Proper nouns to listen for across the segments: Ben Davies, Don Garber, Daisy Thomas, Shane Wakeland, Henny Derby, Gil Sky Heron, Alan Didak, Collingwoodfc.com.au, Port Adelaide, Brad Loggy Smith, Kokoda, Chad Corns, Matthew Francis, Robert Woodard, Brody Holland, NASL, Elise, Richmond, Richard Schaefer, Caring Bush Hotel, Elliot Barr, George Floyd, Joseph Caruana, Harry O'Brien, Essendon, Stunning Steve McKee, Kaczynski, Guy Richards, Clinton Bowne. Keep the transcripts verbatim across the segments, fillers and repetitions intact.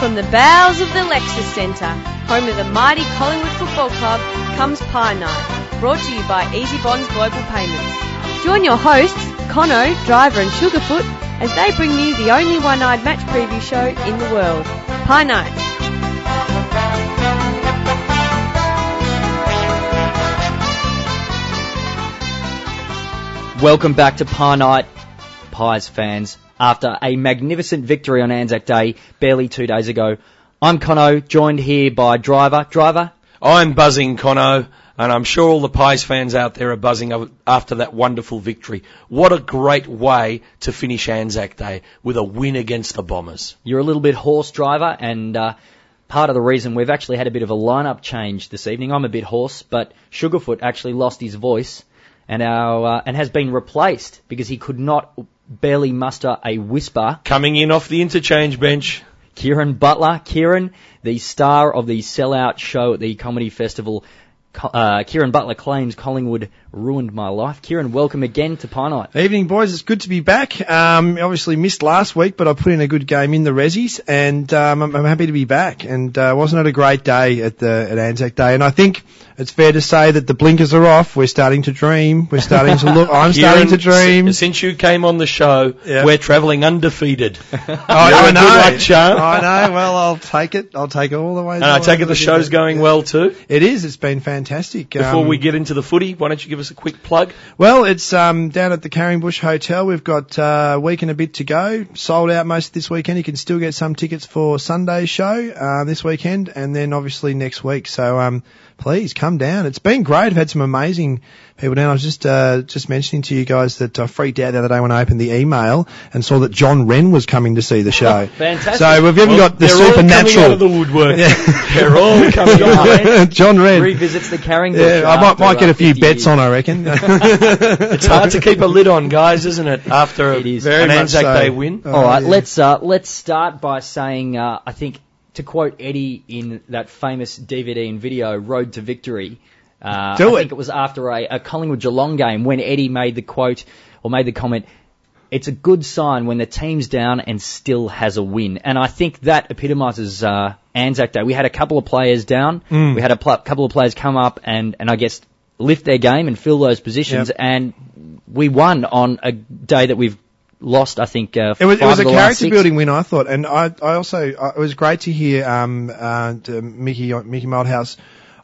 From the bowels of the Lexus Centre, home of the mighty Collingwood Football Club, comes Pie Night, brought to you by Easy Bonds Global Payments. Join your hosts, Conno, Driver and Sugarfoot, as they bring you the only one-eyed match preview show in the world, Pie Night. Welcome back to Pie Night, Pies fans. After a magnificent victory on Anzac Day barely two days ago, I'm Conno, joined here by Driver. Driver? I'm buzzing, Conno, and I'm sure all the Pies fans out there are buzzing after that wonderful victory. What a great way to finish Anzac Day, with a win against the Bombers. You're a little bit hoarse, Driver, and uh, part of the reason we've actually had a bit of a lineup change this evening. I'm a bit hoarse, but Sugarfoot actually lost his voice. And our uh, and has been replaced because he could not barely muster a whisper. Coming in off the interchange bench, Kieran Butler. Kieran, the star of the sellout show at the Comedy Festival. Uh, Kieran Butler claims Collingwood ruined my life. Kieran, welcome again to Pie Night. Evening, boys. It's good to be back. Um, obviously missed last week, but I put in a good game in the Rezzies, and um, I'm, I'm happy to be back. And uh, wasn't it a great day at the at Anzac Day? And I think it's fair to say that the blinkers are off. We're starting to dream. We're starting to look. I'm Kieran, starting to dream. S- since you came on the show, yep. We're travelling undefeated. oh, I know. I know. Well, I'll take it. I'll take it all the way. And I take it the show's it. going yeah. well too. It is. It's been fantastic. Fantastic. Before um, we get into the footy, why don't you give us a quick plug? Well, it's um, down at the Caring Bush Hotel. We've got uh, a week and a bit to go. Sold out most of this weekend. You can still get some tickets for Sunday's show uh, this weekend, and then obviously next week. So um, please come down. It's been great. I've had some amazing people down. I was just uh, just mentioning to you guys that I freaked out the other day when I opened the email and saw that John Wren was coming to see the show. Fantastic. So we've even well, got the supernatural. All out of the woodwork. Yeah. They're all coming out. John Wren revisits the Carrying Bush. Yeah, I might, might get a few bets years. on, I reckon. It's hard to keep a lid on, guys, isn't it? After it a very an Anzac so. Day win. Oh, all right, yeah. let's uh, let's start by saying uh, I think to quote Eddie in that famous D V D and video Road to Victory. Uh, Do I it. think it was after a, a Collingwood Geelong game when Eddie made the quote or made the comment. It's a good sign when the team's down and still has a win. And I think that epitomises uh, Anzac Day. We had a couple of players down. Mm. We had a pl- couple of players come up and, and I guess lift their game and fill those positions. Yep. And we won on a day that we've lost, I think, uh, it was, it was a character-building win, I thought. And I, I also, I, it was great to hear um, uh, to Mickey, Mickey Mildhouse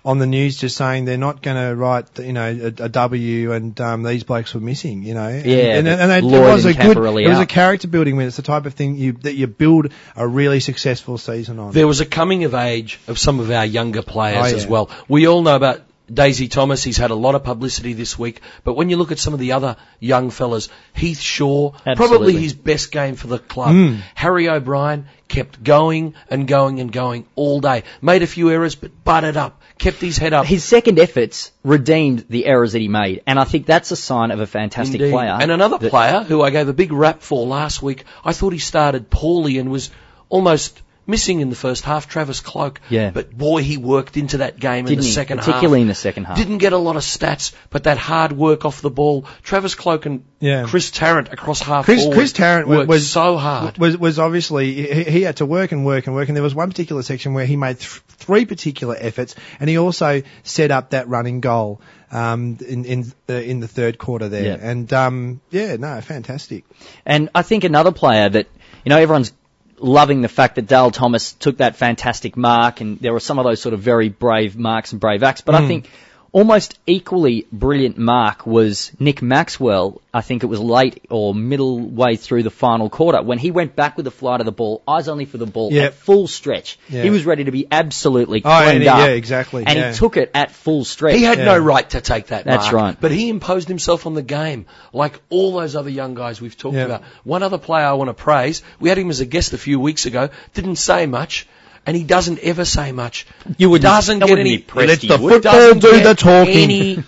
on the news just saying they're not going to write, you know, a, a W and um, these blokes were missing, you know. Yeah, and, and, and it, it was and a good, it was a character building win. It's the type of thing you, that you build a really successful season on. There was a coming of age of some of our younger players oh, yeah. as well. We all know about Daisy Thomas. He's had a lot of publicity this week, but when you look at some of the other young fellas, Heath Shaw, Absolutely. probably his best game for the club. Mm. Harry O'Brien kept going and going and going all day. Made a few errors, but butted up. Kept his head up. His second efforts redeemed the errors that he made, and I think that's a sign of a fantastic Indeed. player. And another that... player who I gave a big rap for last week, I thought he started poorly and was almost missing in the first half, Travis Cloak. Yeah. But boy, he worked into that game Didn't in the he? second half. Particularly in the second half. Didn't get a lot of stats, but that hard work off the ball. Travis Cloak and yeah. Chris Tarrant across half Chris, forward. Chris Tarrant worked was so hard. Was, was obviously, he, he had to work and work and work, and there was one particular section where he made th- three particular efforts, and he also set up that running goal um, in in the, in the third quarter there. Yeah. And um, yeah, no, fantastic. And I think another player that, you know, everyone's loving the fact that Dale Thomas took that fantastic mark, and there were some of those sort of very brave marks and brave acts. But mm. I think almost equally brilliant mark was Nick Maxwell. I think it was late or middle way through the final quarter when he went back with the flight of the ball, eyes only for the ball, yep. at full stretch. Yeah. He was ready to be absolutely oh, cleaned he, up. Yeah, exactly. And yeah. he took it at full stretch. He had yeah. no right to take that That's mark. That's right. But he imposed himself on the game like all those other young guys we've talked yep. about. One other player I want to praise, we had him as a guest a few weeks ago, didn't say much. And he doesn't ever say much. You would doesn't get any press. Let the football do the talking. Any,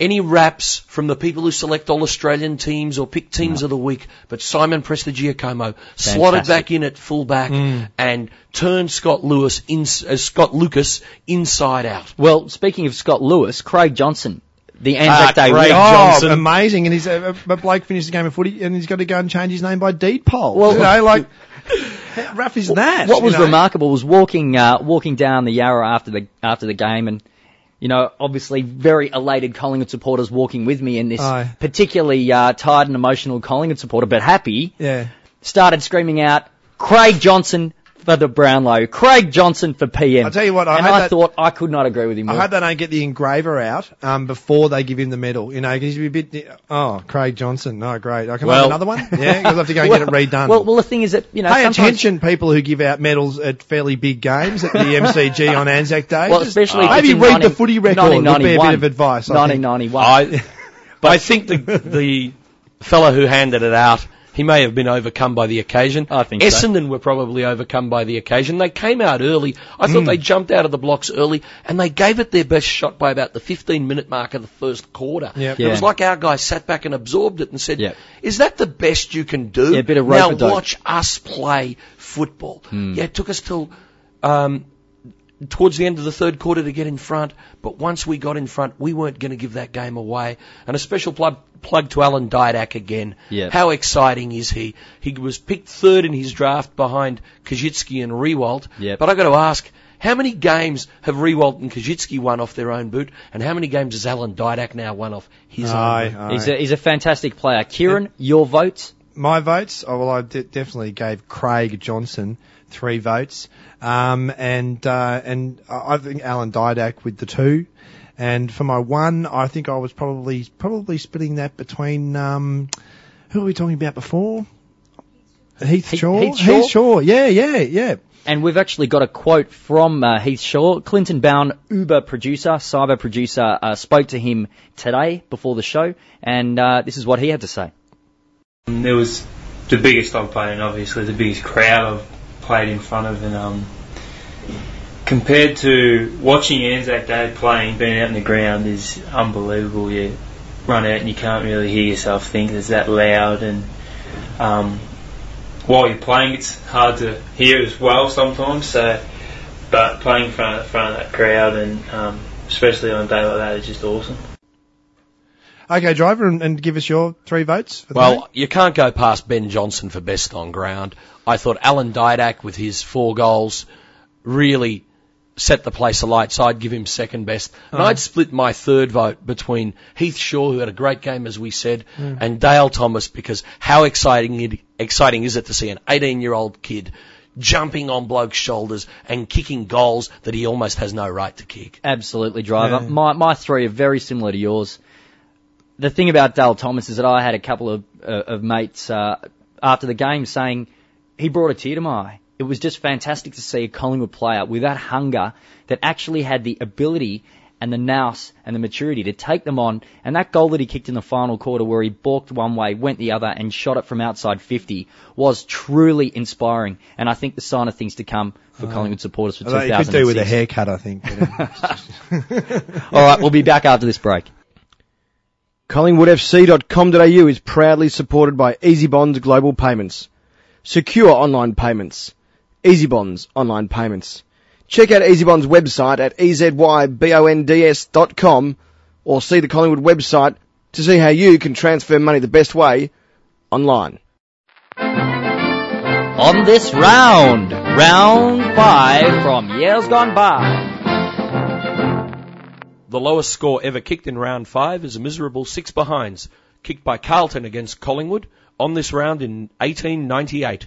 any raps from the people who select all Australian teams or pick teams no. of the week. But Simon Prestigiacomo slotted back in at fullback mm. and turned Scott Lewis in, uh, Scott Lucas inside out. Well, speaking of Scott Lewis, Craig Johnson. The Anzac ah, Day Craig Johnson. Oh, amazing. And he's uh, Blake finished the game of footy and he's got to go and change his name by deed poll. Well, you know, like How rough is that? What was know? remarkable was walking uh, walking down the Yarra after the after the game, and you know, obviously very elated Collingwood supporters walking with me, and this Aye. particularly uh, tired and emotional Collingwood supporter, but happy, yeah. started screaming out, "Craig Johnson for the Brownlow, Craig Johnson for P M." I'll tell you what, I, and I that, thought I could not agree with him more. I hope they don't get the engraver out um, before they give him the medal. You know, because he'd be a bit, oh, Craig Johnson, no, great. I can well. have another one? Yeah, because I have to go and well, get it redone. Well, well, the thing is that, you know, pay attention, people who give out medals at fairly big games at the M C G on Anzac Day. Well, especially oh, maybe read nineteen, the footy record. Would be a bit of advice. nineteen ninety-one I think, I, I think the the fellow who handed it out, he may have been overcome by the occasion. I think Essendon so. were probably overcome by the occasion. They came out early. I thought mm. they jumped out of the blocks early, and they gave it their best shot by about the fifteen-minute mark of the first quarter. Yep. Yeah. It was like our guy sat back and absorbed it and said, yep. is that the best you can do? Yeah, a bit of now watch us play football. Mm. Yeah, it took us till um, towards the end of the third quarter to get in front, but once we got in front, we weren't going to give that game away. And a special plug... plug to Alan Didak again. Yep. How exciting is he? He was picked third in his draft behind Kaczynski and Riewoldt. Yep. But I've got to ask, how many games have Riewoldt and Kaczynski won off their own boot, and how many games has Alan Didak now won off his aye, own boot? Aye. He's a, he's a fantastic player. Kieran, it, your votes? My votes? Oh, well, I d- definitely gave Craig Johnson three votes. Um, and uh, and I think Alan Didak with the two. And for my one, I think I was probably probably splitting that between um, who were we talking about before? Heath Shaw. Heath Shaw. Heath Shaw. Yeah, yeah, yeah. And we've actually got a quote from uh, Heath Shaw. Clinton Bowne, Uber producer, cyber producer, uh, spoke to him today before the show, and uh, this is what he had to say. There was the biggest I've played in, obviously the biggest crowd I've played in front of, and um. compared to watching Anzac Day playing, being out in the ground is unbelievable. You run out and you can't really hear yourself think. It's that loud, and um, while you're playing, it's hard to hear as well sometimes. So, but playing in front of, front of that crowd, and um, especially on a day like that, is just awesome. Okay, Driver, and, and give us your three votes. For well, that. You can't go past Ben Johnson for best on ground. I thought Alan Didak with his four goals really set the place alight, so I'd give him second best. And oh. I'd split my third vote between Heath Shaw, who had a great game, as we said, mm. and Dale Thomas, because how exciting it, exciting is it to see an eighteen-year-old kid jumping on bloke's shoulders and kicking goals that he almost has no right to kick. Absolutely, Driver. Yeah. My, my three are very similar to yours. The thing about Dale Thomas is that I had a couple of, uh, of mates uh, after the game saying he brought a tear to my eye. It was just fantastic to see a Collingwood player with that hunger that actually had the ability and the nous and the maturity to take them on. And that goal that he kicked in the final quarter where he balked one way, went the other, and shot it from outside fifty was truly inspiring. And I think the sign of things to come for oh. Collingwood supporters for two thousand six. You could do with a haircut, I think. All right, we'll be back after this break. Collingwood F C dot com dot A U is proudly supported by Easy Bonds Global Payments. Secure online payments. Easy Bonds Online Payments. Check out Easy Bonds' website at ezybonds dot com or see the Collingwood website to see how you can transfer money the best way online. On this round, round five from years gone by. The lowest score ever kicked in round five is a miserable six behinds, kicked by Carlton against Collingwood on this round in eighteen ninety-eight.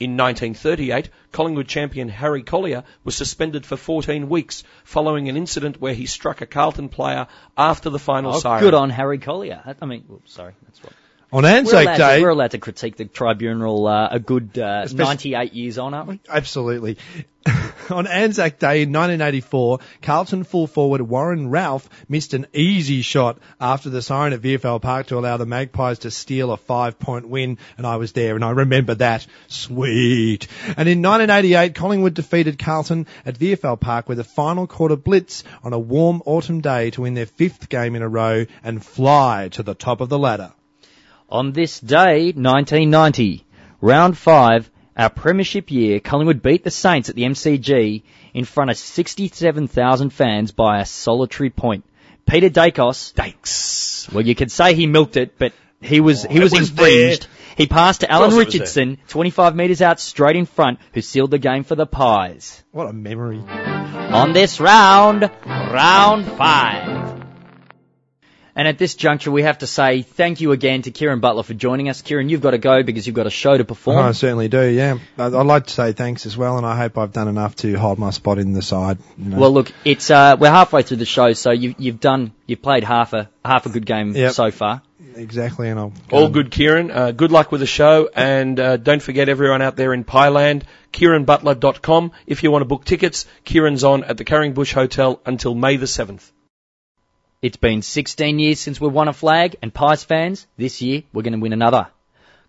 In nineteen thirty-eight, Collingwood champion Harry Collier was suspended for fourteen weeks following an incident where he struck a Carlton player after the final oh, siren. Good on Harry Collier. I mean, oops, sorry, that's what. On Anzac Day, to, we're allowed to critique the tribunal uh, a good uh, ninety-eight years on, aren't we? Absolutely. On Anzac Day in nineteen eighty-four, Carlton full forward Warren Ralph missed an easy shot after the siren at V F L Park to allow the Magpies to steal a five-point win, and I was there, and I remember that. Sweet. And in nineteen eighty-eight, Collingwood defeated Carlton at V F L Park with a final quarter blitz on a warm autumn day to win their fifth game in a row and fly to the top of the ladder. On this day, nineteen ninety, round five, our premiership year, Collingwood beat the Saints at the M C G in front of sixty-seven thousand fans by a solitary point. Peter Dacos, Dakes. Well, you could say he milked it, but he was oh, he was, was infringed. There. He passed to Alan Richardson, twenty-five metres out, straight in front, who sealed the game for the Pies. What a memory. On this round, round five. And at this juncture, we have to say thank you again to Kieran Butler for joining us. Kieran, you've got to go because you've got a show to perform. Oh, I certainly do, yeah. I'd like to say thanks as well, and I hope I've done enough to hold my spot in the side. You know. Well, look, it's uh, we're halfway through the show, so you, you've done you've played half a half a good game yep. so far. Exactly, and I'll go all on. Good, Kieran. Uh, good luck with the show, and uh, don't forget everyone out there in Pieland, kieran butler dot com. If you want to book tickets, Kieran's on at the Caring Bush Hotel until May the seventh. It's been sixteen years since we won a flag, and Pies fans, this year we're going to win another.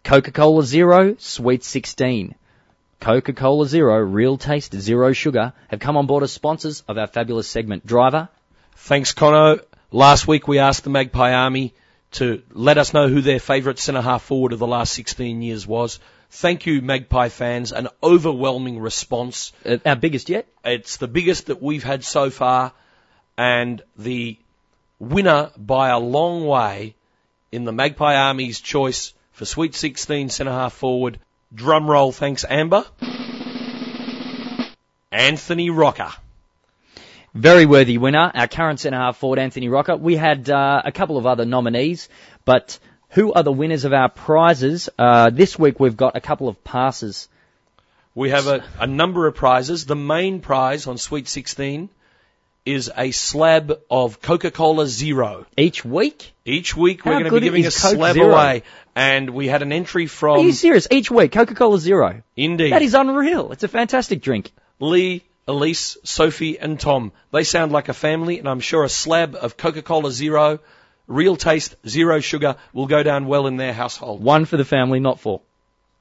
Coca-Cola Zero, Sweet sixteen. Coca-Cola Zero, real taste, zero sugar, have come on board as sponsors of our fabulous segment. Driver? Thanks, Conno. Last week we asked the Magpie Army to let us know who their favourite centre-half forward of the last sixteen years was. Thank you, Magpie fans. An overwhelming response. Uh, our biggest yet? It's the biggest that we've had so far, and the winner by a long way in the Magpie Army's choice for Sweet sixteen centre-half forward. Drum roll, thanks, Amber. Anthony Rocker. Very worthy winner, our current centre-half forward, Anthony Rocker. We had uh, a couple of other nominees, but who are the winners of our prizes? Uh, this week we've got a couple of passes. We have a, a number of prizes. The main prize on Sweet sixteen is a slab of Coca-Cola Zero. Each week? Each week How we're going to be giving a slab Zero? Away. And we had an entry from... Are you serious? Each week, Coca-Cola Zero. Indeed. That is unreal. It's a fantastic drink. Lee, Elise, Sophie and Tom. They sound like a family, and I'm sure a slab of Coca-Cola Zero, real taste, zero sugar, will go down well in their household. One for the family, not four.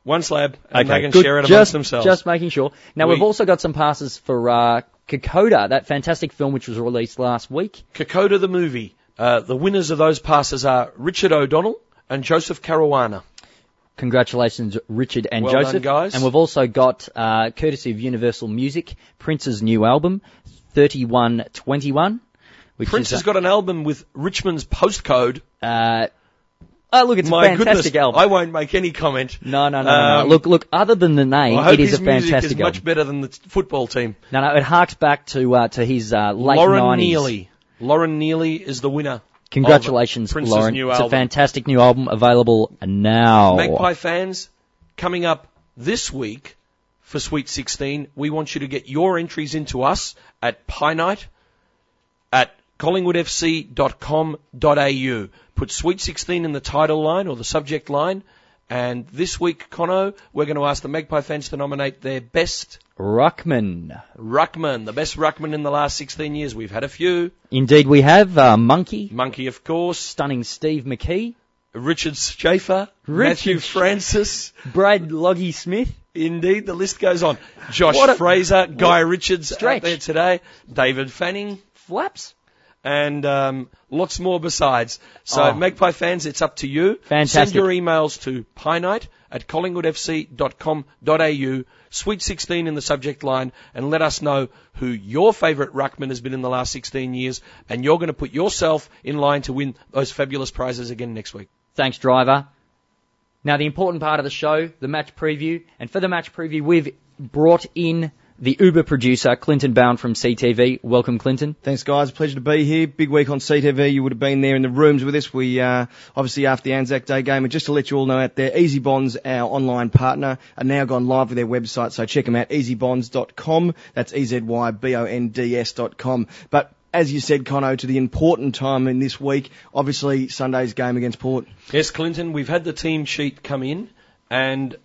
One slab, and okay, they can good. Share it amongst just, themselves. Just making sure. Now, we... we've also got some passes for... Uh, Kokoda, that fantastic film which was released last week. Kokoda the movie. Uh, the winners of those passes are Richard O'Donnell and Joseph Caruana. Congratulations, Richard and well Joseph. Done, guys. And we've also got, uh, courtesy of Universal Music, Prince's new album, thirty-one twenty-one. Which Prince is, has got an album with Richmond's postcode. Uh, Oh, look, it's My a fantastic goodness, album. I won't make any comment. No, no, no, um, no. Look, look, other than the name, it is a fantastic album. I hope his music is album. Much better than the football team. No, no, it harks back to uh, to his uh, late Lauren nineties. Lauren Neely. Lauren Neely is the winner. Congratulations, Prince's Lauren. New it's album. A fantastic new album available now. Magpie fans, coming up this week for Sweet sixteen, we want you to get your entries into us at Pie Night at collingwood f c dot com dot a u. Put Sweet sixteen in the title line or the subject line. And this week, Conno, we're going to ask the Magpie fans to nominate their best... Ruckman. Ruckman. The best ruckman in the last sixteen years. We've had a few. Indeed we have. Uh, Monkey. Monkey, of course. Stunning Steve McKee. Richard Schaefer. Richard Matthew Francis. Brad Loggy Smith. Indeed, the list goes on. Josh a, Fraser. Guy Richards stretch. Out there today. David Fanning. Flaps. And um, lots more besides. So, oh. Magpie fans, it's up to you. Fantastic. Send your emails to pienight at collingwood f c dot com dot a u, Sweet sixteen in the subject line, and let us know who your favourite ruckman has been in the last sixteen years, and you're going to put yourself in line to win those fabulous prizes again next week. Thanks, Driver. Now, the important part of the show, the match preview. And for the match preview, we've brought in... the Uber producer, Clinton Bowne from C T V. Welcome, Clinton. Thanks, guys. Pleasure to be here. Big week on C T V. You would have been there in the rooms with us. We uh, obviously, after the Anzac Day game, and just to let you all know out there, Easy Bonds, our online partner, are now gone live with their website, so check them out, easy bonds dot com. That's E Z Y B O N D S dot com. But as you said, Conno, to the important time in this week, obviously Sunday's game against Port. Yes, Clinton, we've had the team sheet come in, and...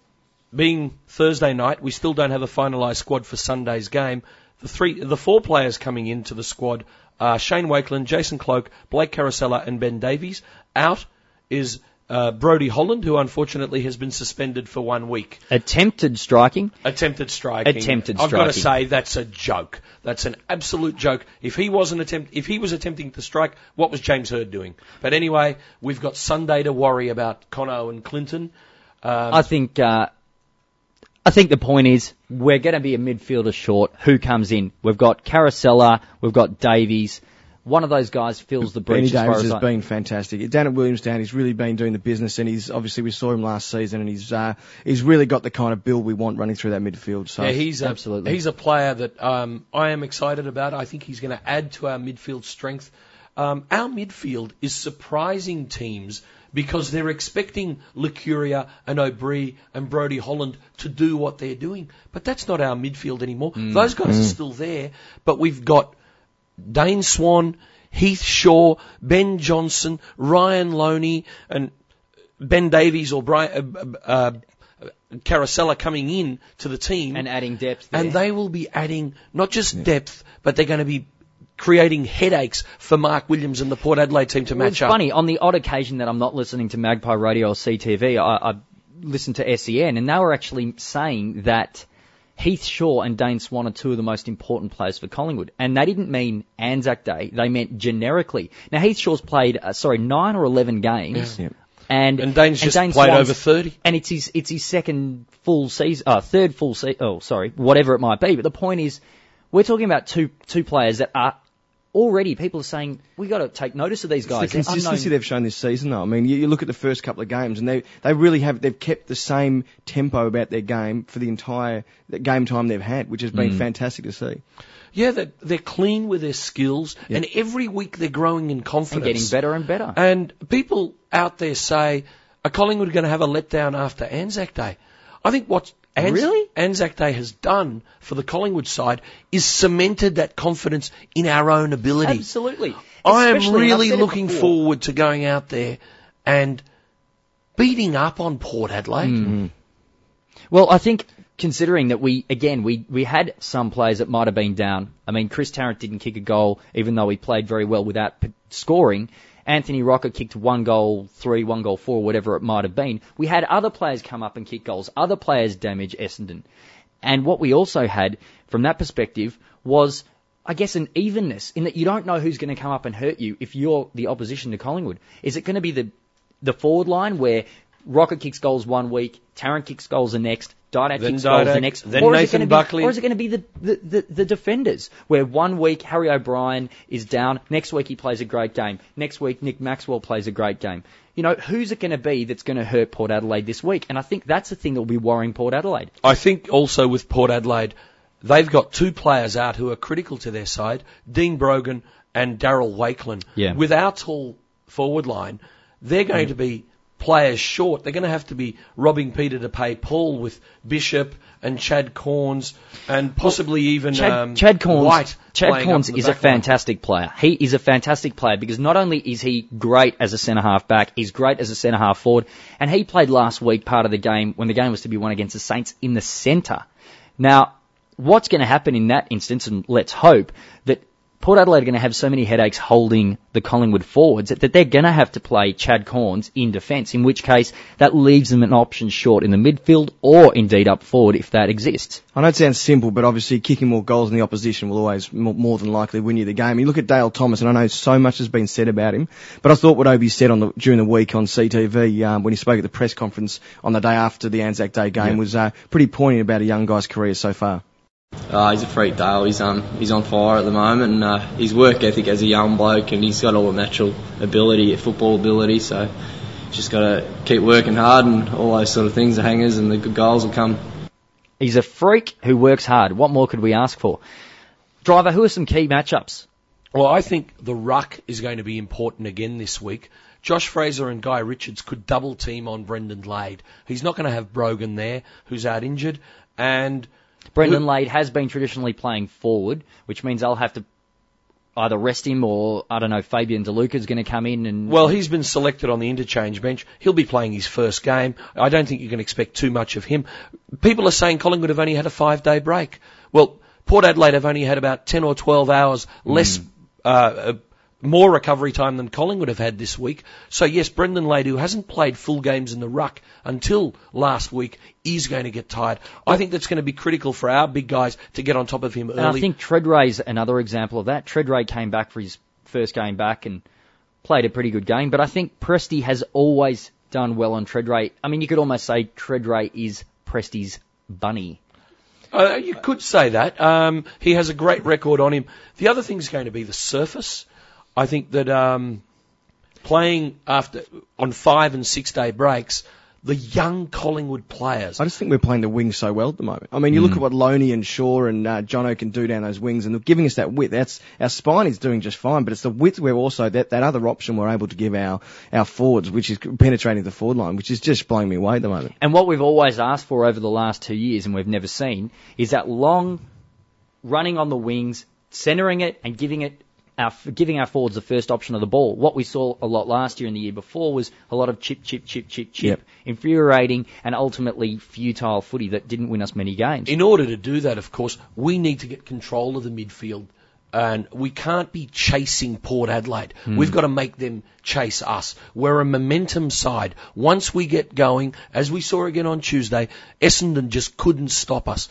being Thursday night, we still don't have a finalised squad for Sunday's game. The three, the four players coming into the squad are Shane Wakeland, Jason Cloak, Blake Carosella and Ben Davies. Out is uh, Brody Holland, who unfortunately has been suspended for one week. Attempted striking. Attempted striking. Attempted striking. I've got to say, that's a joke. That's an absolute joke. If he was an attempt, if he was attempting to strike, what was James Hird doing? But anyway, we've got Sunday to worry about, Conno and Clinton. Um, I think... Uh, I think the point is we're going to be a midfielder short. Who comes in? We've got Carosella, we've got Davies. one of those guys fills the breach. Benny Davies has been fantastic. Down at Williamstown, he's really been doing the business, and he's obviously, we saw him last season, and he's uh, he's really got the kind of build we want running through that midfield. So yeah, he's absolutely a, he's a player that um, I am excited about. I think he's going to add to our midfield strength. Um, our midfield is surprising teams because they're expecting Le Curia and O'Brien and Brody Holland to do what they're doing, but that's not our midfield anymore. Mm. Those guys mm. are still there, but we've got Dane Swan, Heath Shaw, Ben Johnson, Ryan Loney, and Ben Davies or Brian, uh, uh, Carosella coming in to the team and adding depth there. And they will be adding not just yeah. depth, but they're going to be creating headaches for Mark Williams and the Port Adelaide team to well, match it's up. It's funny, on the odd occasion that I'm not listening to Magpie Radio or C T V, I, I listened to S E N, and they were actually saying that Heath Shaw and Dane Swan are two of the most important players for Collingwood. And they didn't mean Anzac Day. They meant generically. Now, Heath Shaw's played, uh, sorry, nine or eleven games. Yeah. And, and Dane's and just Dane played Swan's, over thirty. And it's his, it's his second full season, uh, third full season, oh, sorry, whatever it might be. But the point is, we're talking about two two players that are already, people are saying, we got to take notice of these guys. It's the consistency they've shown this season, though. I mean, you, you look at the first couple of games, and they they really have, they've kept the same tempo about their game for the entire the game time they've had, which has been mm. fantastic to see. Yeah, they're, they're clean with their skills, yeah. and every week they're growing in confidence. And getting better and better. And people out there say, are Collingwood going to have a letdown after Anzac Day? I think what's... Anz- really? Anzac Day has done for the Collingwood side is cemented that confidence in our own ability. Absolutely. I Especially am really looking forward to going out there and beating up on Port Adelaide. Mm. Well, I think considering that we, again, we, we had some players that might have been down. I mean, Chris Tarrant didn't kick a goal, even though he played very well without scoring. Anthony Rocker kicked one goal, three, one goal, four, whatever it might have been. We had other players come up and kick goals. Other players damage Essendon. And what we also had from that perspective was, I guess, an evenness in that you don't know who's going to come up and hurt you if you're the opposition to Collingwood. Is it going to be the the forward line where Rocker kicks goals one week, Tarrant kicks goals the next, Didak kicks Didak, goals the next, then or, Nathan is Buckley. Be, or is it going to be the, the, the, the defenders, where one week Harry O'Brien is down, next week he plays a great game, next week Nick Maxwell plays a great game. You know, who's it going to be that's going to hurt Port Adelaide this week? And I think that's the thing that will be worrying Port Adelaide. I think also with Port Adelaide, they've got two players out who are critical to their side, Dean Brogan and Darryl Wakeland. Yeah. With our tall forward line, they're going mm. to be... players short. They're going to have to be robbing Peter to pay Paul with Bishop and Chad Corns and possibly well, even Chad, um, Chad Corns, White. Chad Corns is a fantastic player. He is a fantastic player because not only is he great as a centre-half back, he's great as a centre-half forward, and he played last week part of the game when the game was to be won against the Saints in the centre. Now, what's going to happen in that instance, and let's hope, that Port Adelaide are going to have so many headaches holding the Collingwood forwards that they're going to have to play Chad Corns in defence, in which case that leaves them an option short in the midfield or indeed up forward if that exists. I know it sounds simple, but obviously kicking more goals than the opposition will always more than likely win you the game. You look at Dale Thomas, and I know so much has been said about him, but I thought what Obi said on the, during the week on C T V um, when he spoke at the press conference on the day after the Anzac Day game yeah. was uh, pretty poignant about a young guy's career so far. Uh, he's a freak, Dale. He's um he's on fire at the moment, and uh, his work ethic as a young bloke, and he's got all the natural ability, football ability. So just got to keep working hard, and all those sort of things, the hangers and the good goals will come. He's a freak who works hard. What more could we ask for? Driver, who are some key matchups? Well, I think the ruck is going to be important again this week. Josh Fraser and Guy Richards could double team on Brendan Lade. He's not going to have Brogan there, who's out injured, and Brendan Lade has been traditionally playing forward, which means I'll have to either rest him or, I don't know, Fabian DeLuca's going to come in and... Well, he's been selected on the interchange bench. He'll be playing his first game. I don't think you can expect too much of him. People are saying Collingwood have only had a five-day break. Well, Port Adelaide have only had about ten or twelve hours less... Mm. Uh, more recovery time than Collingwood have had this week. So, yes, Brendan Lade, who hasn't played full games in the ruck until last week, is going to get tired. I think that's going to be critical for our big guys to get on top of him early. And I think Treadray's another example of that. Treadray came back for his first game back and played a pretty good game. But I think Presti has always done well on Treadray. I mean, you could almost say Treadray is Presti's bunny. Uh, you could say that. Um, he has a great record on him. The other thing's going to be the surface. I think that um, playing after on five and six day breaks, the young Collingwood players. I just think we're playing the wings so well at the moment. I mean, you mm. look at what Loney and Shaw and uh, Jono can do down those wings, and they're giving us that width. That's our spine is doing just fine, but it's the width we're also that, that other option we're able to give our our forwards, which is penetrating the forward line, which is just blowing me away at the moment. And what we've always asked for over the last two years, and we've never seen, is that long running on the wings, centering it, and giving it. Our, giving our forwards the first option of the ball. What we saw a lot last year and the year before was a lot of chip, chip, chip, chip, chip, yep. infuriating and ultimately futile footy that didn't win us many games. In order to do that, of course, we need to get control of the midfield, and we can't be chasing Port Adelaide. Mm. We've got to make them chase us. We're a momentum side. Once we get going, as we saw again on Tuesday, Essendon just couldn't stop us.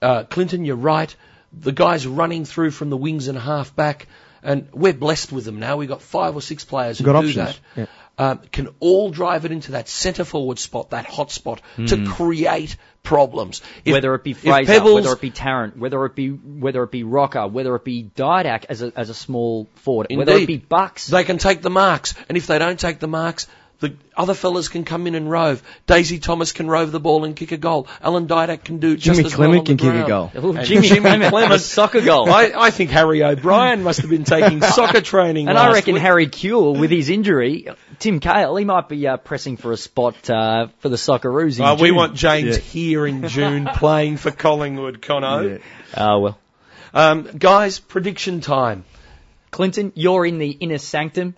Uh, Clinton, you're right. The guys running through from the wings and half back. And we're blessed with them now. We've got five or six players who got do options. that. Yeah. Um, can all drive it into that centre forward spot, that hot spot, mm. to create problems. If, whether it be Fraser, Pebbles, whether it be Tarrant, whether it be whether it be Rocker, whether it be Didak as a as a small forward, indeed, whether it be Bucks, they can take the marks. And if they don't take the marks, the other fellas can come in and rove. Daisy Thomas can rove the ball and kick a goal. Alan Didak can do Jimmy just as Clement well Jimmy Clement can kick a goal. Ooh, Jimmy, Jimmy Clement, a soccer goal. I, I think Harry O'Brien must have been taking soccer training And last I reckon week. Harry Kewell, with his injury, Tim Cahill, he might be uh, pressing for a spot uh, for the Socceroos in uh, June. We want James yeah. here in June playing for Collingwood, Conno. Oh, yeah. uh, well. Um, guys, prediction time. Clinton, you're in the inner sanctum.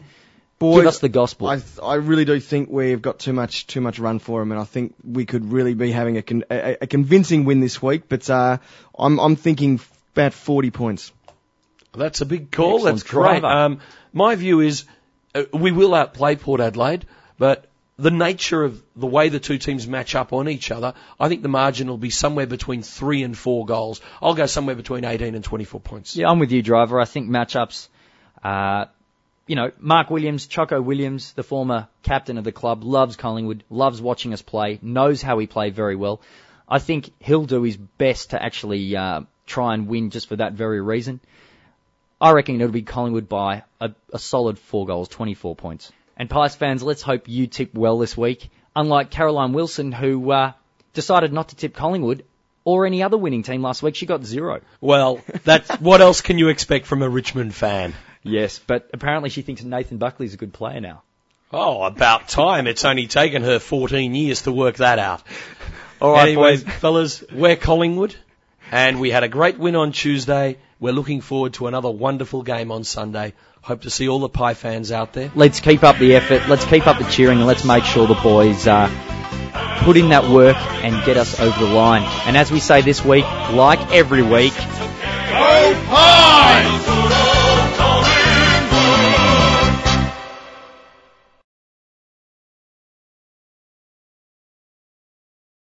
Boys, give us the gospel. I, I really do think we've got too much too much run for them, and I think we could really be having a con, a, a convincing win this week. But uh, I'm I'm thinking about forty points. That's a big call. Excellent. That's great. Um, my view is uh, we will outplay Port Adelaide, but the nature of the way the two teams match up on each other, I think the margin will be somewhere between three and four goals. I'll go somewhere between eighteen and twenty-four points. Yeah, I'm with you, Driver. I think matchups. Uh, You know, Mark Williams, Choco Williams, the former captain of the club, loves Collingwood, loves watching us play, knows how we play very well. I think he'll do his best to actually uh, try and win just for that very reason. I reckon it'll be Collingwood by a, a solid four goals, twenty-four points. And Pies fans, let's hope you tip well this week, unlike Caroline Wilson, who uh, decided not to tip Collingwood or any other winning team last week. She got zero. Well, that's what else can you expect from a Richmond fan? Yes, but apparently she thinks Nathan Buckley's a good player now. Oh, about time. It's only taken her fourteen years to work that out. All right, anyways, fellas, we're Collingwood, and we had a great win on Tuesday. We're looking forward to another wonderful game on Sunday. Hope to see all the Pie fans out there. Let's keep up the effort. Let's keep up the cheering, and let's make sure the boys uh, put in that work and get us over the line. And as we say this week, like every week...